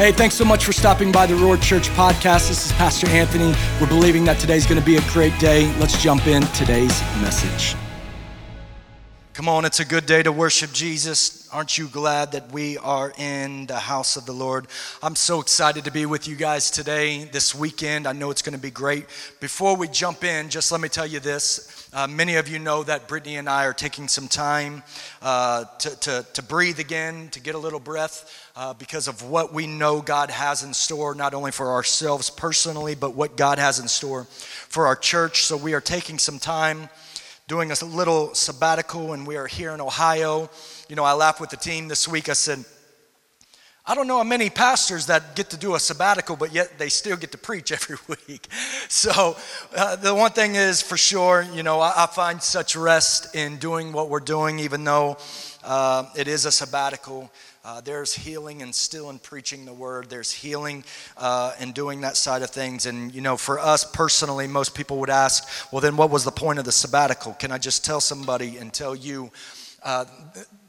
Hey, thanks so much for stopping by the Roar Church podcast. This is Pastor Anthony. We're believing that today's going to be a great day. Let's jump in today's message. Come on, it's a good day to worship Jesus. Aren't you glad that we are in the house of the Lord? I'm so excited to be with you guys today, this weekend. I know it's going to be great. Before we jump in, just let me tell you this. Many of you know that Brittany and I are taking some time to breathe again, to get a little breath because of what we know God has in store, not only for ourselves personally, but what God has in store for our church. So we are taking some time, doing a little sabbatical, and we are here in Ohio. You know, I laughed with the team this week. I said, I don't know many pastors that get to do a sabbatical, but yet they still get to preach every week. So the one thing is for sure, you know, I find such rest in doing what we're doing, even though it is a sabbatical. There's healing and still in preaching the word. There's healing in doing that side of things. And, you know, for us personally, most people would ask, well, then what was the point of the sabbatical? Can I just tell somebody and tell you,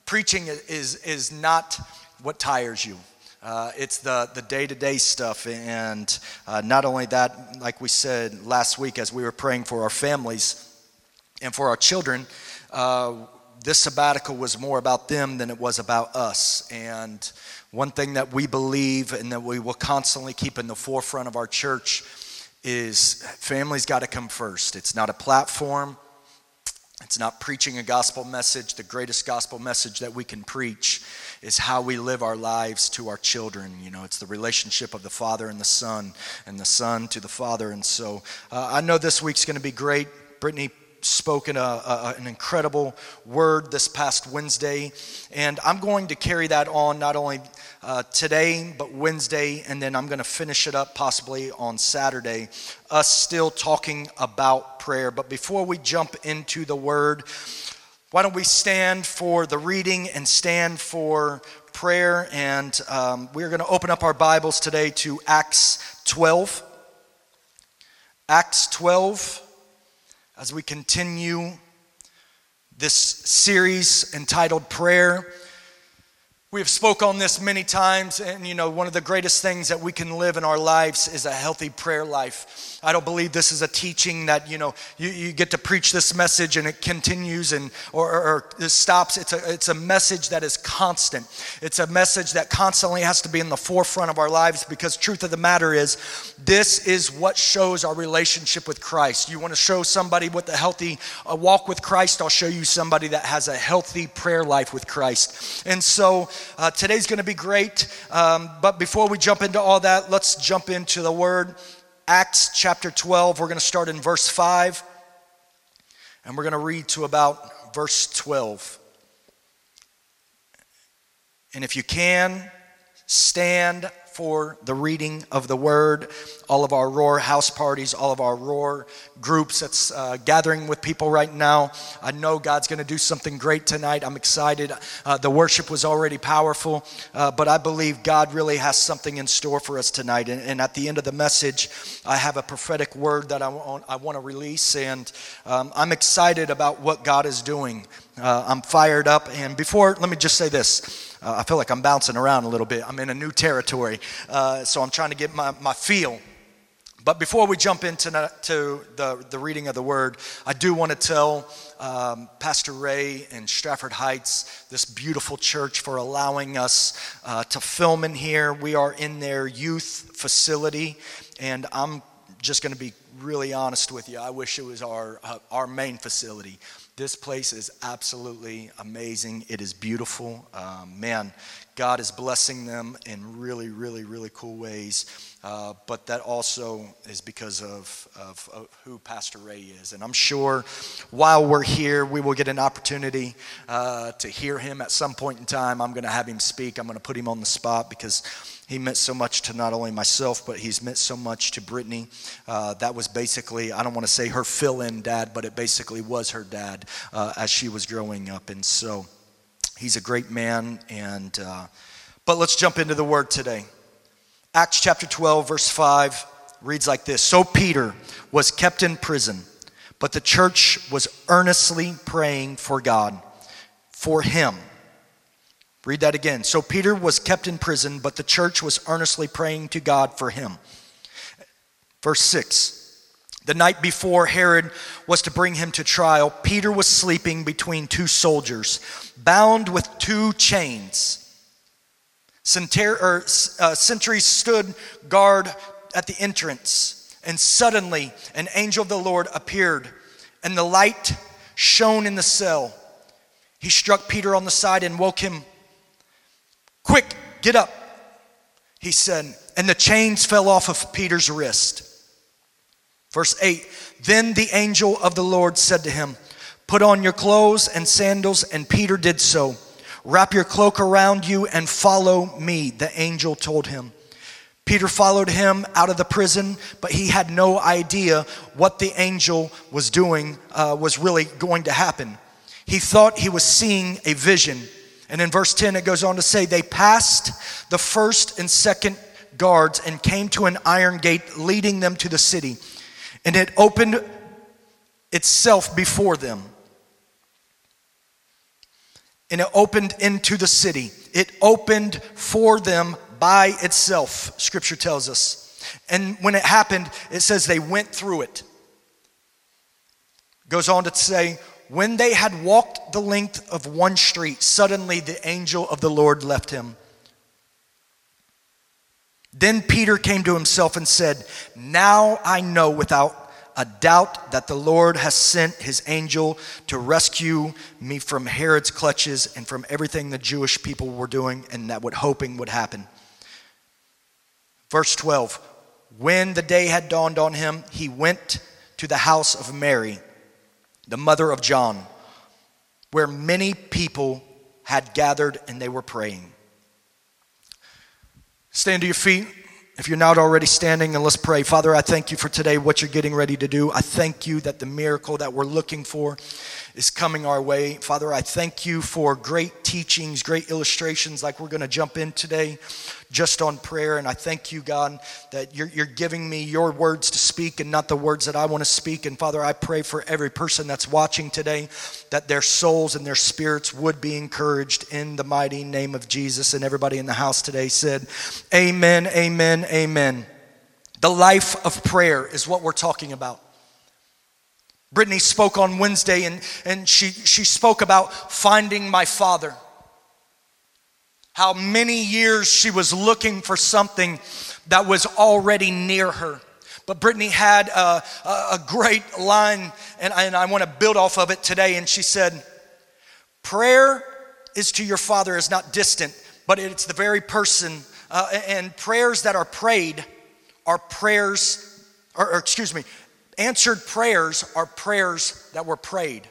preaching is not what tires you. It's the day-to-day stuff, and not only that, like we said last week as we were praying for our families and for our children, this sabbatical was more about them than it was about us. And one thing that we believe and that we will constantly keep in the forefront of our church is family's got to come first. It's not a platform. It's not preaching a gospel message. The greatest gospel message that we can preach is how we live our lives to our children. You know, it's the relationship of the Father and the Son to the Father. And so I know this week's going to be great. Brittany spoken an incredible word this past Wednesday, and I'm going to carry that on not only today but Wednesday, and then I'm going to finish it up possibly on Saturday, us still talking about prayer. But before we jump into the word, why don't we stand for the reading and stand for prayer, and we're going to open up our Bibles today to Acts 12. Acts 12. As we continue this series entitled Prayer, we have spoke on this many times, and you know, one of the greatest things that we can live in our lives is a healthy prayer life. I don't believe this is a teaching that, you know, you get to preach this message and it continues and or it stops. It's a message that is constant. It's a message that constantly has to be in the forefront of our lives, because truth of the matter is, this is what shows our relationship with Christ. You want to show somebody what the healthy walk with Christ? I'll show you somebody that has a healthy prayer life with Christ. And so today's going to be great, but before we jump into all that, let's jump into the word. Acts chapter 12, we're going to start in verse 5, and we're going to read to about verse 12. And if you can, stand for the reading of the word. All of our Roar house parties, all of our Roar groups that's gathering with people right now, I know God's going to do something great tonight. I'm excited. The worship was already powerful, but I believe God really has something in store for us tonight. And at the end of the message, I have a prophetic word that I want to release, and I'm excited about what God is doing. I'm fired up. And before, let me just say this. I feel like I'm bouncing around a little bit. I'm in a new territory, so I'm trying to get my feel. But before we jump into the reading of the word, I do want to tell Pastor Ray in Stratford Heights, this beautiful church, for allowing us to film in here. We are in their youth facility, and I'm just going to be really honest with you. I wish it was our main facility. This place is absolutely amazing. It is beautiful. Man, God is blessing them in really, really, really cool ways. But that also is because of who Pastor Ray is. And I'm sure while we're here, we will get an opportunity to hear him at some point in time. I'm going to have him speak. I'm going to put him on the spot, because he meant so much to not only myself, but he's meant so much to Brittany. That was basically, I don't want to say her fill-in dad, but it basically was her dad as she was growing up. And so he's a great man. And but let's jump into the word today. Acts chapter 12, verse 5 reads like this. So Peter was kept in prison, but the church was earnestly praying for God, for him. Read that again. So Peter was kept in prison, but the church was earnestly praying to God for him. Verse 6. The night before Herod was to bring him to trial, Peter was sleeping between two soldiers, bound with two chains. Sentries stood guard at the entrance, and suddenly an angel of the Lord appeared, and the light shone in the cell. He struck Peter on the side and woke him. "Quick, get up," he said, and the chains fell off of Peter's wrist. Verse 8, then the angel of the Lord said to him, "Put on your clothes and sandals," and Peter did so. "Wrap your cloak around you and follow me," the angel told him. Peter followed him out of the prison, but he had no idea what the angel was doing, was really going to happen. He thought he was seeing a vision. And in verse 10, it goes on to say, they passed the first and second guards and came to an iron gate leading them to the city. And it opened itself before them. And it opened into the city. It opened for them by itself, Scripture tells us. And when it happened, it says they went through it. It goes on to say, when they had walked the length of one street, suddenly the angel of the Lord left him. Then Peter came to himself and said, "Now I know without a doubt that the Lord has sent his angel to rescue me from Herod's clutches and from everything the Jewish people were doing and that would hoping would happen." Verse 12, when the day had dawned on him, he went to the house of Mary, the mother of John, where many people had gathered and they were praying. Stand to your feet if you're not already standing, and let's pray. Father, I thank you for today, what you're getting ready to do. I thank you that the miracle that we're looking for is coming our way. Father, I thank you for great teachings, great illustrations like we're going to jump in today just on prayer. And I thank you, God, that you're giving me your words to speak and not the words that I want to speak. And Father, I pray for every person that's watching today that their souls and their spirits would be encouraged in the mighty name of Jesus. And everybody in the house today said, amen, amen, amen. The life of prayer is what we're talking about. Brittany spoke on Wednesday and she spoke about finding my father. How many years she was looking for something that was already near her. But Brittany had a great line and I want to build off of it today. And she said, prayer is to your father is not distant, but it's the very person. And prayers that are prayed are prayers, answered prayers are prayers that were prayed.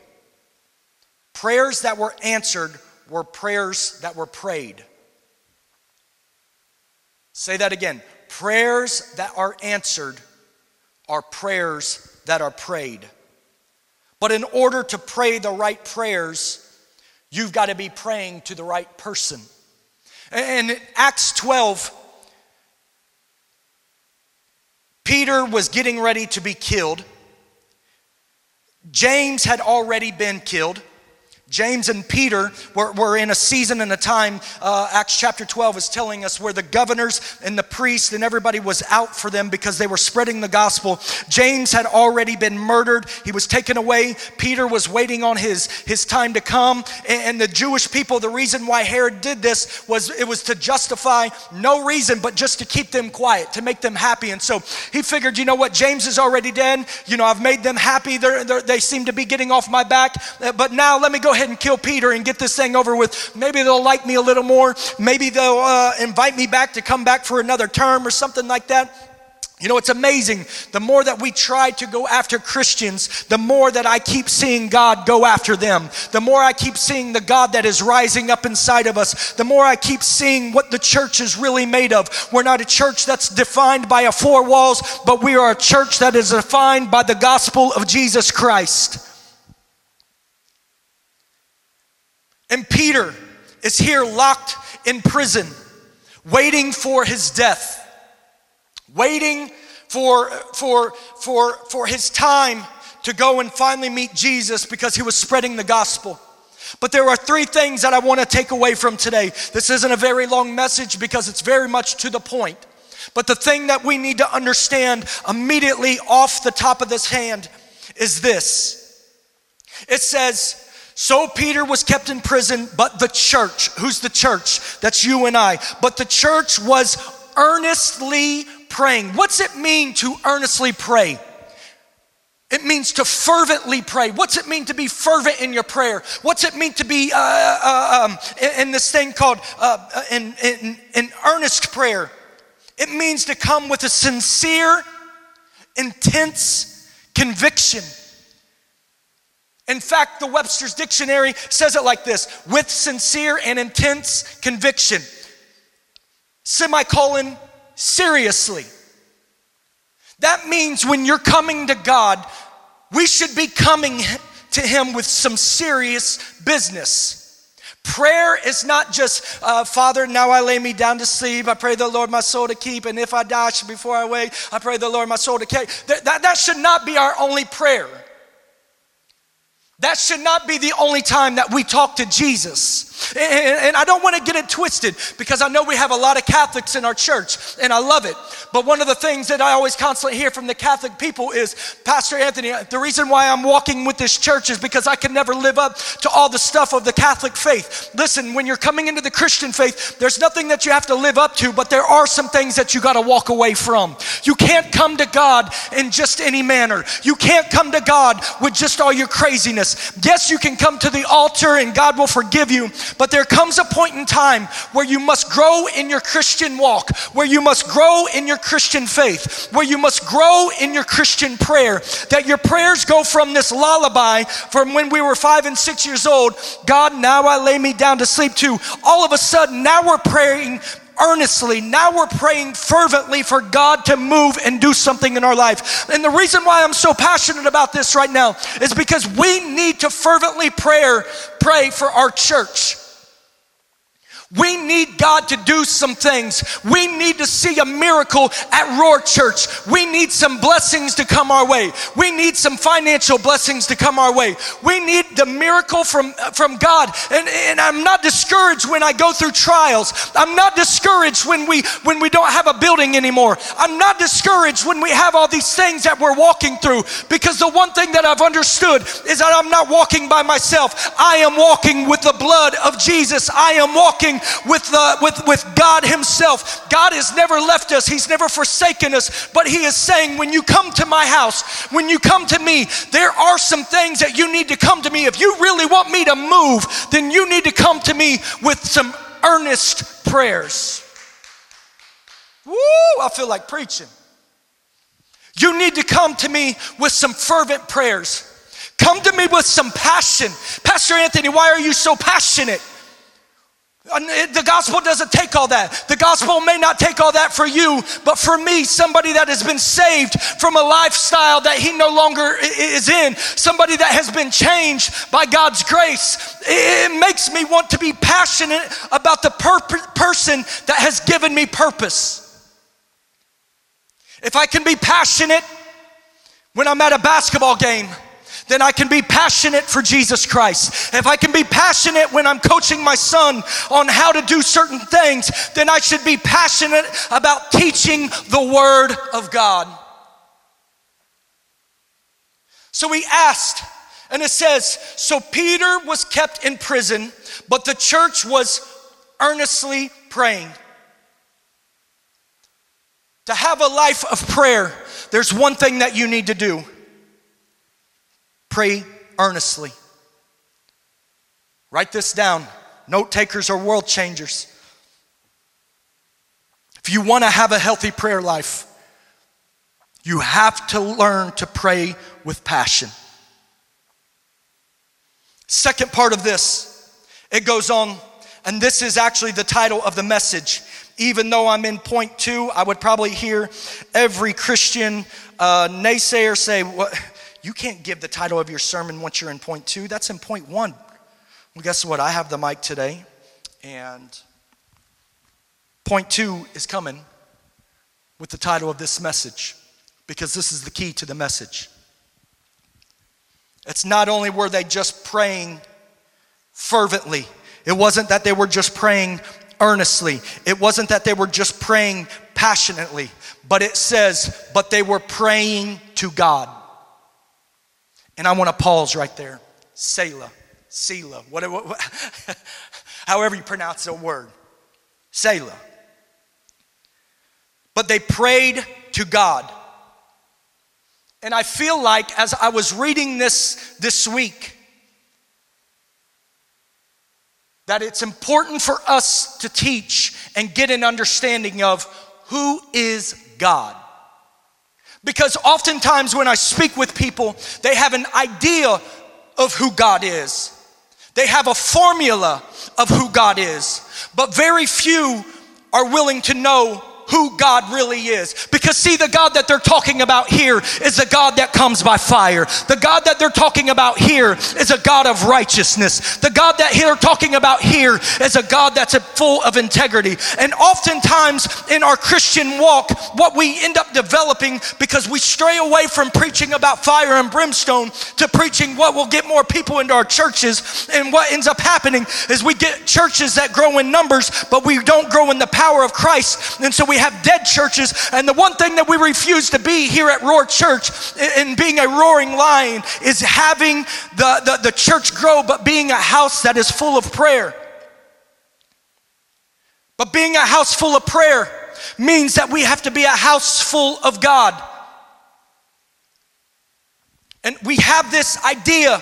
Prayers that were answered were prayers that were prayed. Say that again. Prayers that are answered are prayers that are prayed. But in order to pray the right prayers, you've got to be praying to the right person. And in Acts 12, Peter was getting ready to be killed. James had already been killed. James and Peter were in a season and a time, Acts chapter 12 is telling us, where the governors and the priests and everybody was out for them because they were spreading the gospel. James had already been murdered. He was taken away. Peter was waiting on his time to come. And the Jewish people, the reason why Herod did this was it was to justify no reason, but just to keep them quiet, to make them happy. And so he figured, you know what, James is already dead. You know, I've made them happy. They seem to be getting off my back. But now let me go ahead and kill Peter and get this thing over with. Maybe they'll like me a little more. Maybe they'll invite me back to come back for another term or something like that. You know, it's amazing. The more that we try to go after Christians, the more that I keep seeing God go after them. The more I keep seeing the God that is rising up inside of us. The more I keep seeing what the church is really made of. We're not a church that's defined by a four walls, but we are a church that is defined by the gospel of Jesus Christ. And Peter is here locked in prison, waiting for his death, waiting for his time to go and finally meet Jesus because he was spreading the gospel. But there are three things that I want to take away from today. This isn't a very long message because it's very much to the point. But the thing that we need to understand immediately off the top of this hand is this. It says, so Peter was kept in prison, but the church, who's the church? That's you and I. But the church was earnestly praying. What's it mean to earnestly pray? It means to fervently pray. What's it mean to be fervent in your prayer? What's it mean to be in this thing called in earnest prayer? It means to come with a sincere, intense conviction. In fact, the Webster's Dictionary says it like this: with sincere and intense conviction, semicolon, seriously. That means when you're coming to God, we should be coming to Him with some serious business. Prayer is not just, Father, now I lay me down to sleep. I pray the Lord my soul to keep. And if I die before I wake, I pray the Lord my soul to keep. That should not be our only prayer. That should not be the only time that we talk to Jesus. And I don't want to get it twisted because I know we have a lot of Catholics in our church and I love it. But one of the things that I always constantly hear from the Catholic people is, Pastor Anthony, the reason why I'm walking with this church is because I can never live up to all the stuff of the Catholic faith. Listen, when you're coming into the Christian faith, there's nothing that you have to live up to, but there are some things that you got to walk away from. You can't come to God in just any manner. You can't come to God with just all your craziness. Yes, you can come to the altar and God will forgive you, but there comes a point in time where you must grow in your Christian walk, where you must grow in your Christian faith, where you must grow in your Christian prayer, that your prayers go from this lullaby from when we were 5 and 6 years old, God, now I lay me down to sleep, to all of a sudden, now we're praying earnestly. Now we're praying fervently for God to move and do something in our life. And the reason why I'm so passionate about this right now is because we need to fervently pray for our church. We need God to do some things. We need to see a miracle at Roar Church. We need some blessings to come our way. We need some financial blessings to come our way. We need the miracle from God. And I'm not discouraged when I go through trials. I'm not discouraged when we don't have a building anymore. I'm not discouraged when we have all these things that we're walking through, because the one thing that I've understood is that I'm not walking by myself. I am walking with the blood of Jesus. I am walking with God Himself. God has never left us. He's never forsaken us. But He is saying, when you come to my house, when you come to me, there are some things that you need to come to me. If you really want me to move, then you need to come to me with some earnest prayers. Woo! I feel like preaching. You need to come to me with some fervent prayers. Come to me with some passion. Pastor Anthony, why are you so passionate? The gospel doesn't take all that. The gospel may not take all that for you, but for me, somebody that has been saved from a lifestyle that he no longer is in, somebody that has been changed by God's grace, it makes me want to be passionate about the person that has given me purpose. If I can be passionate when I'm at a basketball game, then I can be passionate for Jesus Christ. If I can be passionate when I'm coaching my son on how to do certain things, then I should be passionate about teaching the Word of God. So he asked, and it says, so Peter was kept in prison, but the church was earnestly praying. To have a life of prayer, there's one thing that you need to do. Pray earnestly. Write this down. Note takers are world changers. If you want to have a healthy prayer life, you have to learn to pray with passion. Second part of this, it goes on, and this is actually the title of the message. Even though I'm in point two, I would probably hear every Christian naysayer say, what? You can't give the title of your sermon once you're in point two. That's in point one. Well, guess what? I have the mic today, and point two is coming with the title of this message, because this is the key to the message. It's not only were they just praying fervently. It wasn't that they were just praying earnestly. It wasn't that they were just praying passionately. But it says, but they were praying to God. And I want to pause right there. Selah. Selah. What, however you pronounce the word. Selah. But they prayed to God. And I feel like as I was reading this week, that it's important for us to teach and get an understanding of who is God. Because oftentimes when I speak with people, they have an idea of who God is. They have a formula of who God is. But very few are willing to know who God really is. Because see, the God that they're talking about here is a God that comes by fire. The God that they're talking about here is a God of righteousness. The God that they're talking about here is a God that's full of integrity. And oftentimes in our Christian walk, what we end up developing, because we stray away from preaching about fire and brimstone to preaching what will get more people into our churches. And what ends up happening is we get churches that grow in numbers, but we don't grow in the power of Christ. And so we have dead churches, and the one thing that we refuse to be here at Roar Church and being a roaring lion is having the church grow, but being a house that is full of prayer. But being a house full of prayer means that we have to be a house full of God. And we have this idea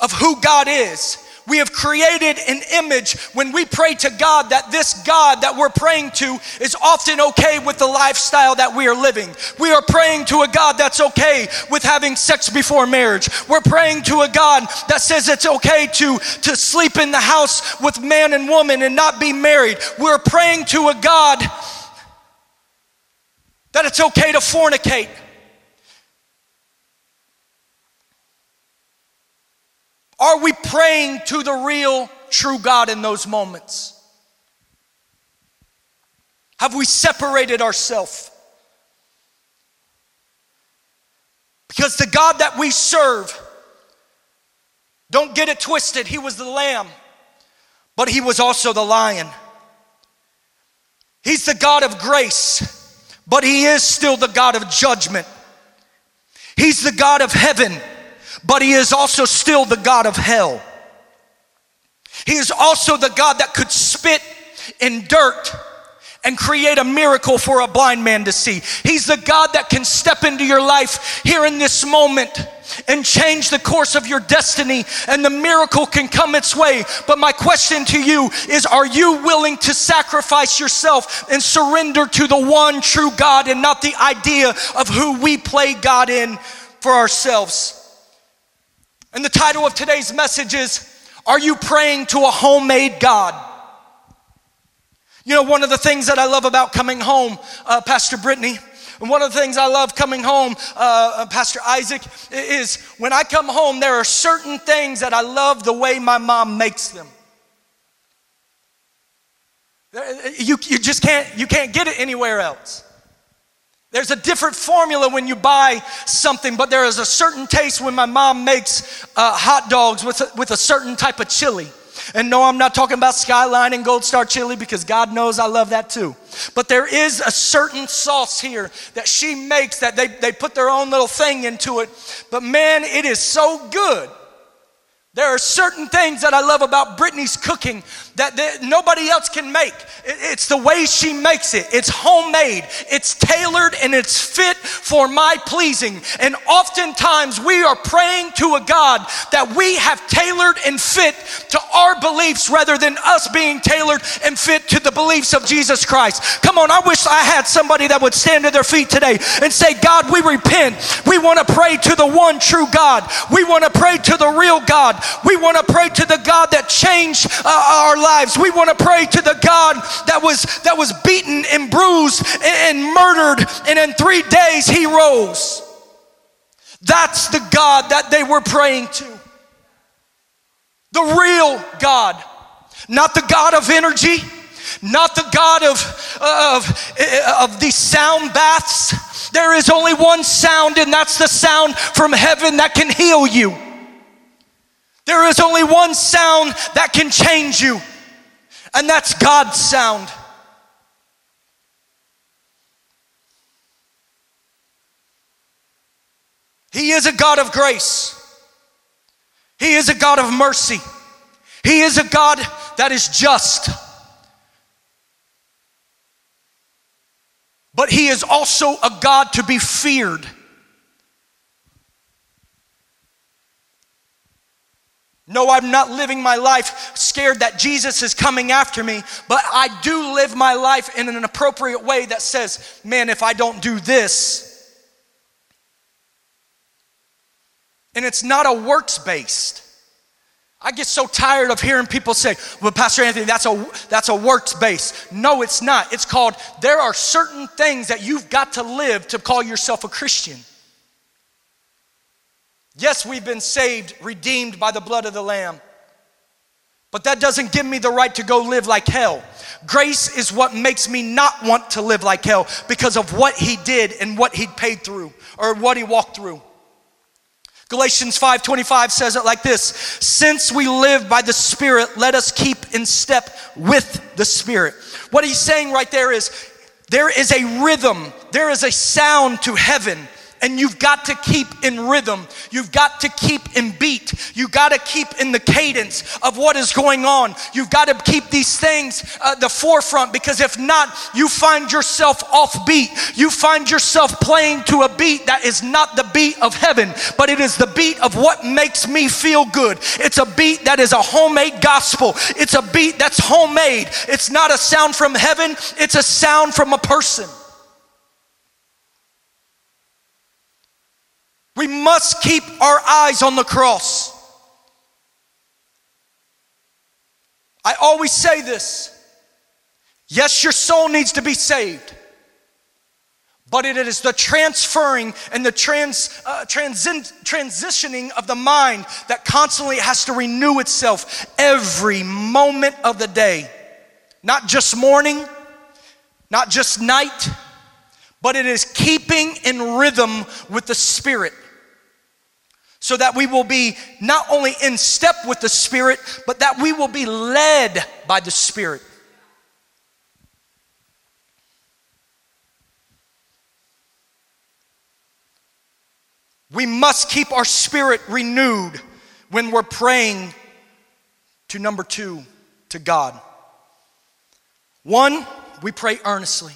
of who God is. We have created an image when we pray to God that this God that we're praying to is often okay with the lifestyle that we are living. We are praying to a God that's okay with having sex before marriage. We're praying to a God that says it's okay to sleep in the house with man and woman and not be married. We're praying to a God that it's okay to fornicate. Are we praying to the real, true God in those moments? Have we separated ourselves? Because the God that we serve, don't get it twisted, he was the lamb, but he was also the lion. He's the God of grace, but he is still the God of judgment. He's the God of heaven, but he is also still the God of hell. He is also the God that could spit in dirt and create a miracle for a blind man to see. He's the God that can step into your life here in this moment and change the course of your destiny, and the miracle can come its way. But my question to you is, are you willing to sacrifice yourself and surrender to the one true God and not the idea of who we play God in for ourselves? And the title of today's message is, are you praying to a homemade God? You know, one of the things that I love about coming home, Pastor Brittany, and one of the things I love coming home, Pastor Isaac, is when I come home, there are certain things that I love the way my mom makes them. You just can't get it anywhere else. There's a different formula when you buy something, but there is a certain taste when my mom makes hot dogs with a certain type of chili. And no, I'm not talking about Skyline and Gold Star chili, because God knows I love that too. But there is a certain sauce here that she makes that they put their own little thing into it. But man, it is so good. There are certain things that I love about Brittany's cooking that nobody else can make. It's the way she makes it. It's homemade. It's tailored, and it's fit for my pleasing. And oftentimes we are praying to a God that we have tailored and fit to our beliefs rather than us being tailored and fit to the beliefs of Jesus Christ. Come on, I wish I had somebody that would stand to their feet today and say, God, we repent. We want to pray to the one true God. We want to pray to the real God. We want to pray to the God that changed our lives. We want to pray to the God that was beaten and bruised and murdered, and in 3 days he rose. That's the God that they were praying to. The real God. Not the God of energy. Not the God of these sound baths. There is only one sound, and that's the sound from heaven that can heal you. There is only one sound that can change you, and that's God's sound. He is a God of grace. He is a God of mercy. He is a God that is just. But he is also a God to be feared. No, I'm not living my life scared that Jesus is coming after me, but I do live my life in an appropriate way that says, man, if I don't do this. And it's not a works-based. I get so tired of hearing people say, well, Pastor Anthony, that's a works-based. No, it's not. It's called, there are certain things that you've got to live to call yourself a Christian. Yes, we've been saved, redeemed by the blood of the Lamb. But that doesn't give me the right to go live like hell. Grace is what makes me not want to live like hell because of what he did and what he paid through or what he walked through. Galatians 5:25 says it like this, since we live by the Spirit, let us keep in step with the Spirit. What he's saying right there is a rhythm, there is a sound to heaven, and you've got to keep in rhythm. You've got to keep in beat. You've got to keep in the cadence of what is going on. You've got to keep these things at the forefront, because if not, you find yourself off beat. You find yourself playing to a beat that is not the beat of heaven, but it is the beat of what makes me feel good. It's a beat that is a homemade gospel. It's a beat that's homemade. It's not a sound from heaven. It's a sound from a person. We must keep our eyes on the cross. I always say this. Yes, your soul needs to be saved. But it is the transferring and the transitioning of the mind that constantly has to renew itself every moment of the day. Not just morning, not just night, but it is keeping in rhythm with the Spirit. So that we will be not only in step with the Spirit, but that we will be led by the Spirit. We must keep our spirit renewed when we're praying to number two, to God. One, we pray earnestly.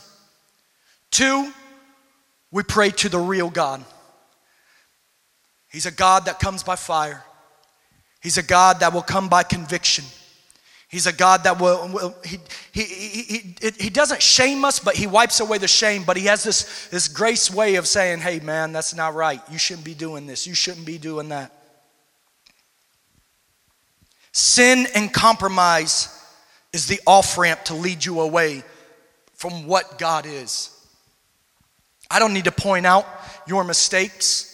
Two, we pray to the real God. He's a God that comes by fire. He's a God that will come by conviction. He's a God that he doesn't shame us, but he wipes away the shame. But he has this grace way of saying, hey man, that's not right. You shouldn't be doing this. You shouldn't be doing that. Sin and compromise is the off-ramp to lead you away from what God is. I don't need to point out your mistakes.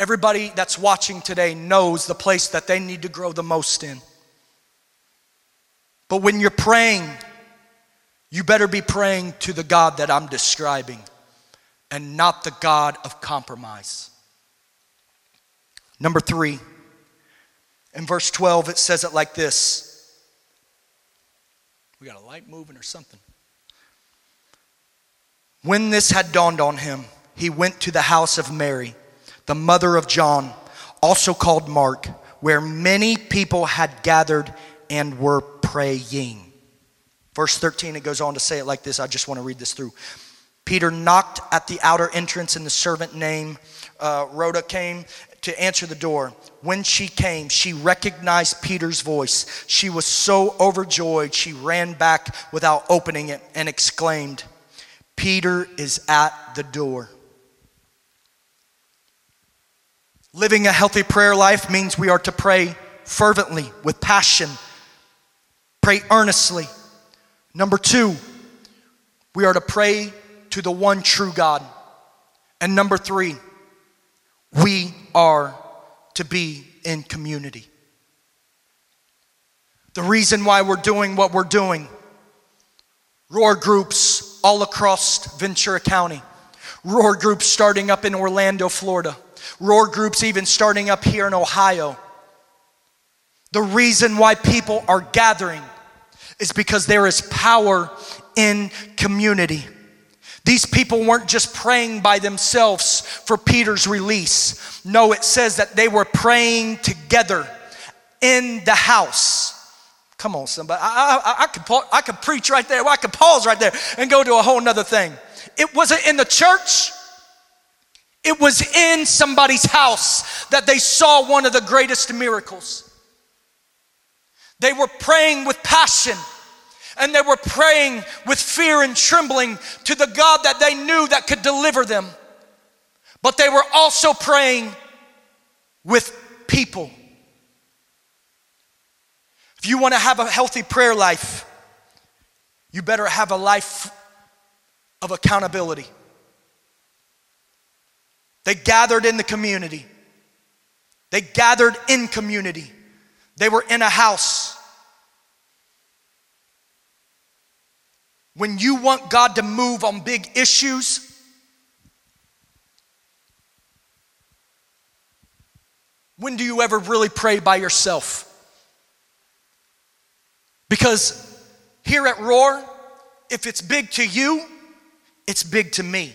Everybody that's watching today knows the place that they need to grow the most in. But when you're praying, you better be praying to the God that I'm describing and not the God of compromise. Number three, in verse 12, it says it like this. We got a light moving or something. When this had dawned on him, he went to the house of Mary, the mother of John, also called Mark, where many people had gathered and were praying. Verse 13, it goes on to say it like this. I just want to read this through. Peter knocked at the outer entrance, and the servant named Rhoda came to answer the door. When she came, she recognized Peter's voice. She was so overjoyed, she ran back without opening it and exclaimed, Peter is at the door. Living a healthy prayer life means we are to pray fervently, with passion. Pray earnestly. Number two, we are to pray to the one true God. And number three, we are to be in community. The reason why we're doing what we're doing, Roar groups all across Ventura County. Roar groups starting up in Orlando, Florida. Roar groups even starting up here in Ohio. The reason why people are gathering is because there is power in community. These people weren't just praying by themselves for Peter's release. No, it says that they were praying together in the house. Come on, somebody. I could preach right there. I could pause right there and go to a whole nother thing. It wasn't in the church. It was in somebody's house that they saw one of the greatest miracles. They were praying with passion. And they were praying with fear and trembling to the God that they knew that could deliver them. But they were also praying with people. If you want to have a healthy prayer life, you better have a life of accountability. They gathered in the community. They gathered in community. They were in a house. When you want God to move on big issues, when do you ever really pray by yourself? Because here at Roar, if it's big to you, it's big to me.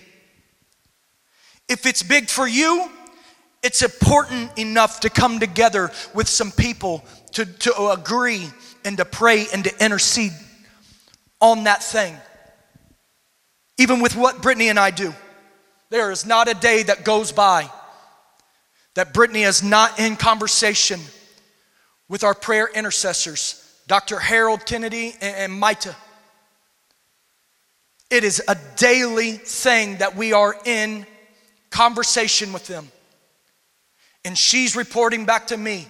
If it's big for you, it's important enough to come together with some people to agree and to pray and to intercede on that thing. Even with what Brittany and I do, there is not a day that goes by that Brittany is not in conversation with our prayer intercessors, Dr. Harold Kennedy and Mita. It is a daily thing that we are in conversation with them. And she's reporting back to me.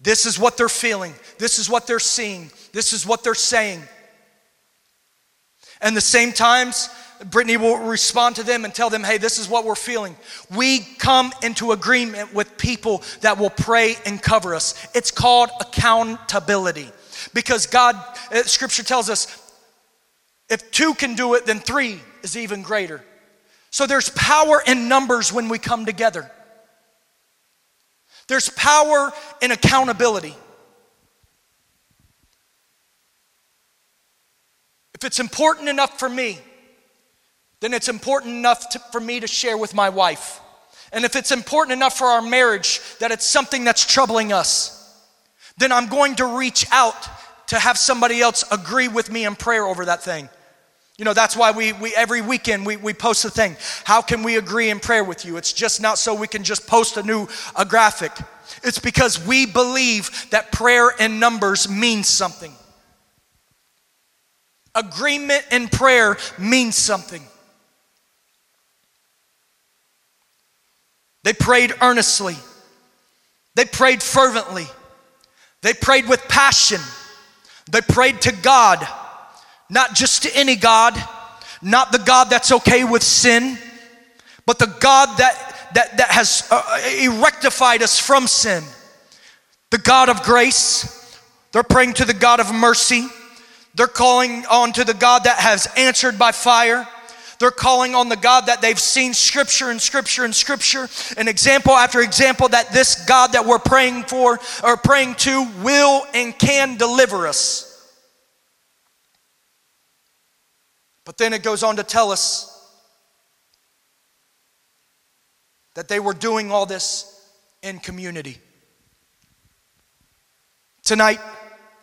This is what they're feeling. This is what they're seeing. This is what they're saying. And the same times, Brittany will respond to them and tell them, hey, this is what we're feeling. We come into agreement with people that will pray and cover us. It's called accountability. Because God, Scripture tells us, if two can do it, then three is even greater. So there's power in numbers when we come together. There's power in accountability. If it's important enough for me, then it's important enough for me to share with my wife. And if it's important enough for our marriage that it's something that's troubling us, then I'm going to reach out to have somebody else agree with me in prayer over that thing. You know, that's why we every weekend we post a thing. How can we agree in prayer with you? It's just not so we can just post a graphic. It's because we believe that prayer in numbers means something. Agreement in prayer means something. They prayed earnestly. They prayed fervently. They prayed with passion. They prayed to God. Not just to any God, not the God that's okay with sin, but the God that has rectified us from sin. The God of grace. They're praying to the God of mercy. They're calling on to the God that has answered by fire. They're calling on the God that they've seen Scripture and Scripture and Scripture, and example after example that this God that we're praying for or praying to will and can deliver us. But then it goes on to tell us that they were doing all this in community. Tonight,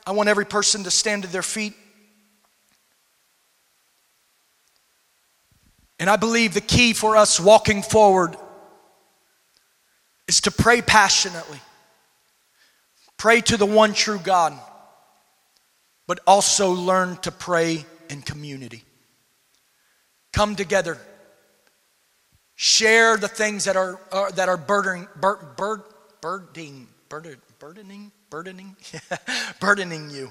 I want every person to stand to their feet. And I believe the key for us walking forward is to pray passionately. Pray to the one true God, but also learn to pray in community. Come together. Share the things that are burdening you.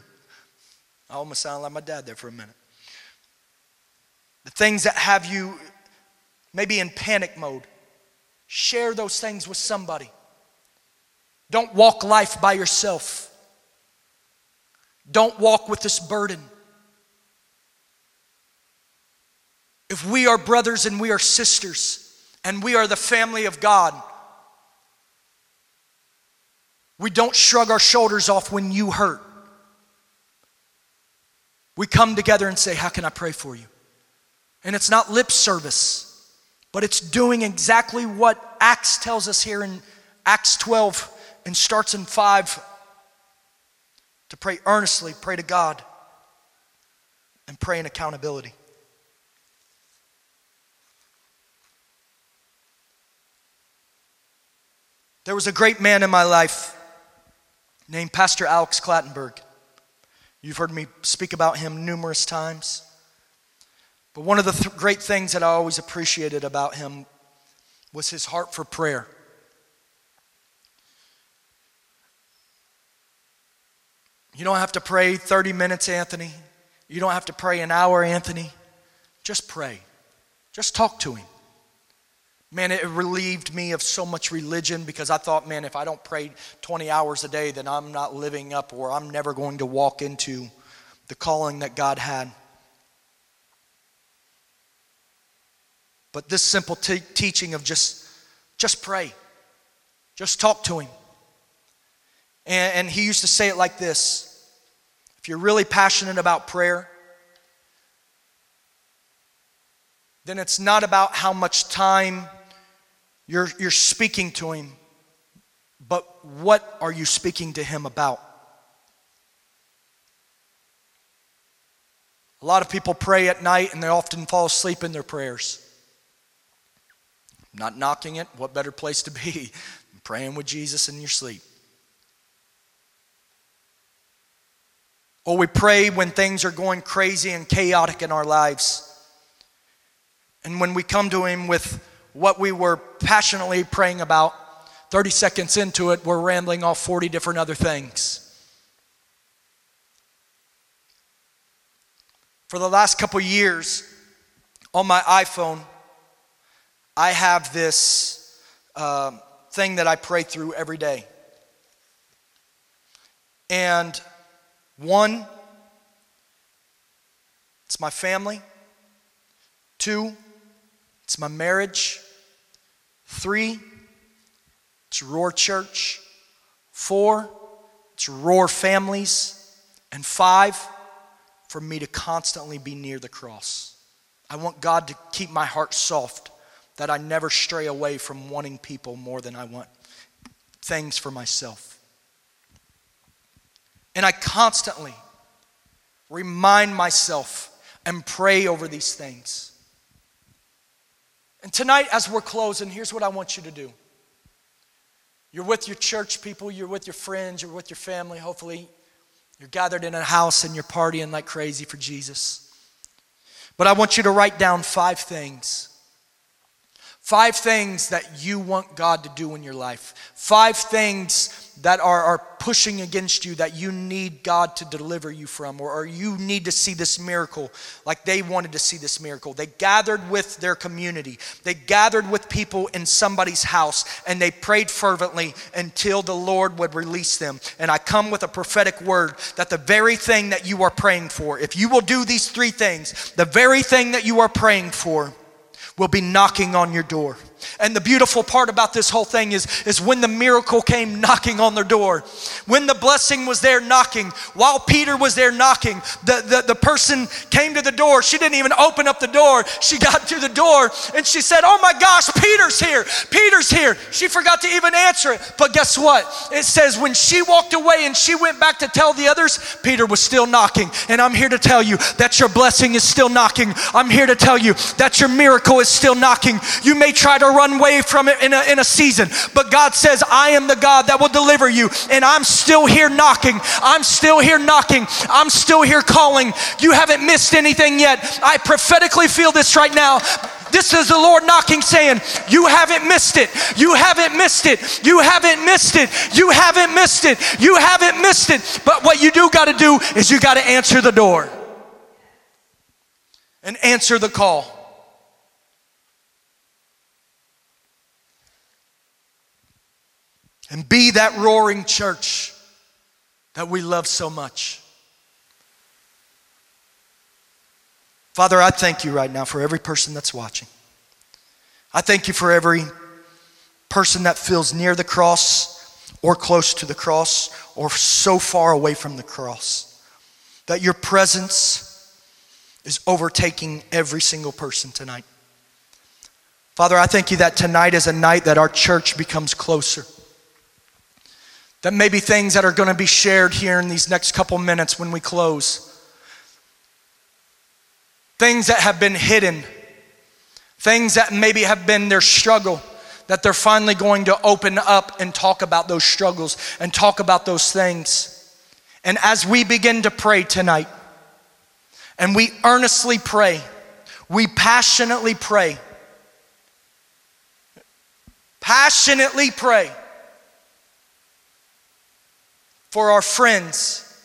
I almost sound like my dad there for a minute. The things that have you maybe in panic mode. Share those things with somebody. Don't walk life by yourself. Don't walk with this burden. If we are brothers and we are sisters and we are the family of God, We don't shrug our shoulders off when you hurt. We come together and say, how can I pray for you? And it's not lip service, but it's doing exactly what Acts tells us here in Acts 12 and starts in 5, to pray earnestly, pray to God, and pray in accountability. There was a great man in my life named Pastor Alex Klattenberg. You've heard me speak about him numerous times. But one of the great things that I always appreciated about him was his heart for prayer. You don't have to pray 30 minutes, Anthony. You don't have to pray an hour, Anthony. Just pray. Just talk to him. Man, it relieved me of so much religion, because I thought, man, if I don't pray 20 hours a day, then I'm not living up, or I'm never going to walk into the calling that God had. But this simple teaching of just pray. Just talk to him. And he used to say it like this. If you're really passionate about prayer, then it's not about how much time you're speaking to him, but what are you speaking to him about? A lot of people pray at night and they often fall asleep in their prayers. I'm not knocking it. What better place to be than praying with Jesus in your sleep? Or we pray when things are going crazy and chaotic in our lives. And when we come to him with what we were passionately praying about, 30 seconds into it, we're rambling off 40 different other things. For the last couple years, on my iPhone, I have this thing that I pray through every day. And one, it's my family. Two, it's my marriage. Three, it's Roar Church. Four, it's Roar Families. And five, for me to constantly be near the cross. I want God to keep my heart soft, that I never stray away from wanting people more than I want things for myself. And I constantly remind myself and pray over these things. And tonight, as we're closing, here's what I want you to do. You're with your church people, you're with your friends, you're with your family, hopefully. You're gathered in a house and you're partying like crazy for Jesus. But I want you to write down 5 things. 5 things that you want God to do in your life. 5 things that are pushing against you, that you need God to deliver you from, or you need to see this miracle like they wanted to see this miracle. They gathered with their community. They gathered with people in somebody's house, and they prayed fervently until the Lord would release them. And I come with a prophetic word that the very thing that you are praying for, if you will do these 3 things, the very thing that you are praying for will be knocking on your door. And the beautiful part about this whole thing is when the miracle came knocking on their door, when the blessing was there knocking, while Peter was there knocking, the person came to the door. She didn't even open up the door. She got to the door and she said, oh my gosh, Peter's here. Peter's here. She forgot to even answer it. But guess what? It says when she walked away and she went back to tell the others, Peter was still knocking. And I'm here to tell you that your blessing is still knocking. I'm here to tell you that your miracle is still knocking. You may try to run away from it in a season, but God says, I am the God that will deliver you, and I'm still here knocking. I'm still here knocking. I'm still here calling. You haven't missed anything yet. I prophetically feel this right now. This is the Lord knocking, saying, you haven't missed it. You haven't missed it. You haven't missed it. You haven't missed it. You haven't missed it. But what you do got to do is you got to answer the door and answer the call. And be that roaring church that we love so much. Father, I thank you right now for every person that's watching. I thank you for every person that feels near the cross or close to the cross or so far away from the cross that your presence is overtaking every single person tonight. Father, I thank you that tonight is a night that our church becomes closer. That maybe things that are going to be shared here in these next couple minutes when we close, things that have been hidden, things that maybe have been their struggle, that they're finally going to open up and talk about those struggles and talk about those things. And as we begin to pray tonight, and we earnestly pray, we passionately pray for our friends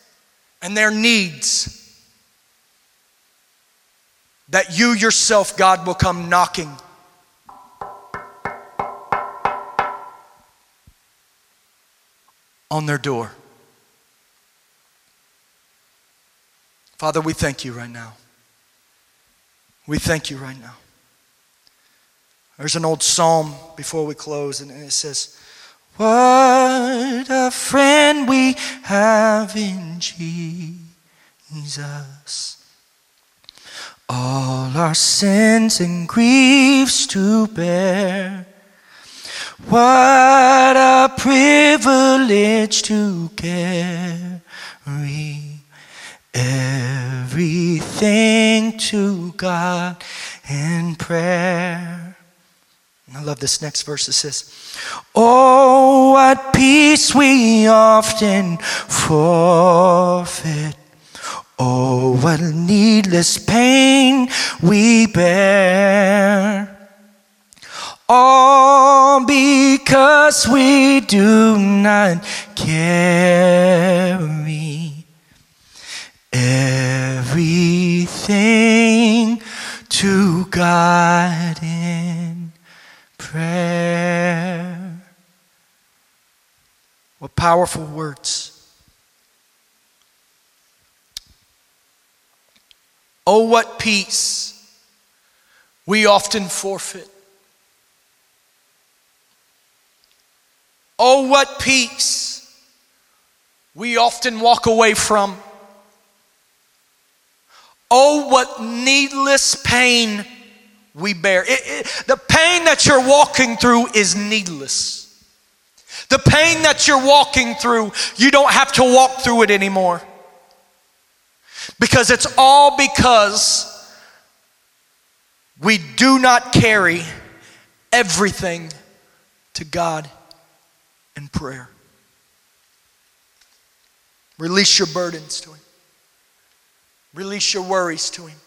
and their needs, that you yourself, God, will come knocking. On their door. Father, we thank you right now. We thank you right now. There's an old psalm before we close, and it says, what a friend we have in Jesus. All our sins and griefs to bear. What a privilege to carry everything to God in prayer. And I love this next verse. It says, oh, what peace we often forfeit. Oh, what needless pain we bear. All because we do not carry everything to God in prayer. What powerful words. Oh, what peace we often forfeit. Oh, what peace we often walk away from. Oh, what needless pain we bear. The pain that you're walking through is needless. The pain that you're walking through, you don't have to walk through it anymore. Because it's all because we do not carry everything to God in prayer. Release your burdens to Him. Release your worries to Him.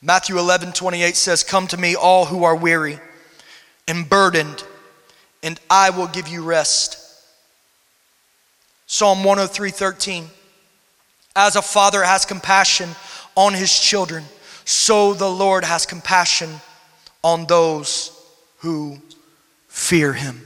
Matthew 11:28 says, come to me all who are weary and burdened, and I will give you rest. Psalm 103:13, as a father has compassion on his children, so the Lord has compassion on those who fear Him.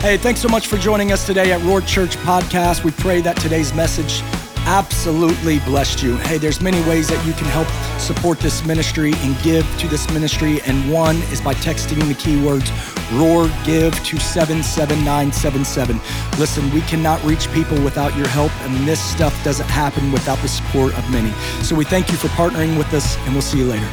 Hey, thanks so much for joining us today at Roar Church Podcast. We pray that today's message absolutely blessed you. Hey, there's many ways that you can help support this ministry and give to this ministry. And one is by texting the keywords ROAR GIVE to 77977. Listen, we cannot reach people without your help, and this stuff doesn't happen without the support of many. So we thank you for partnering with us, and we'll see you later.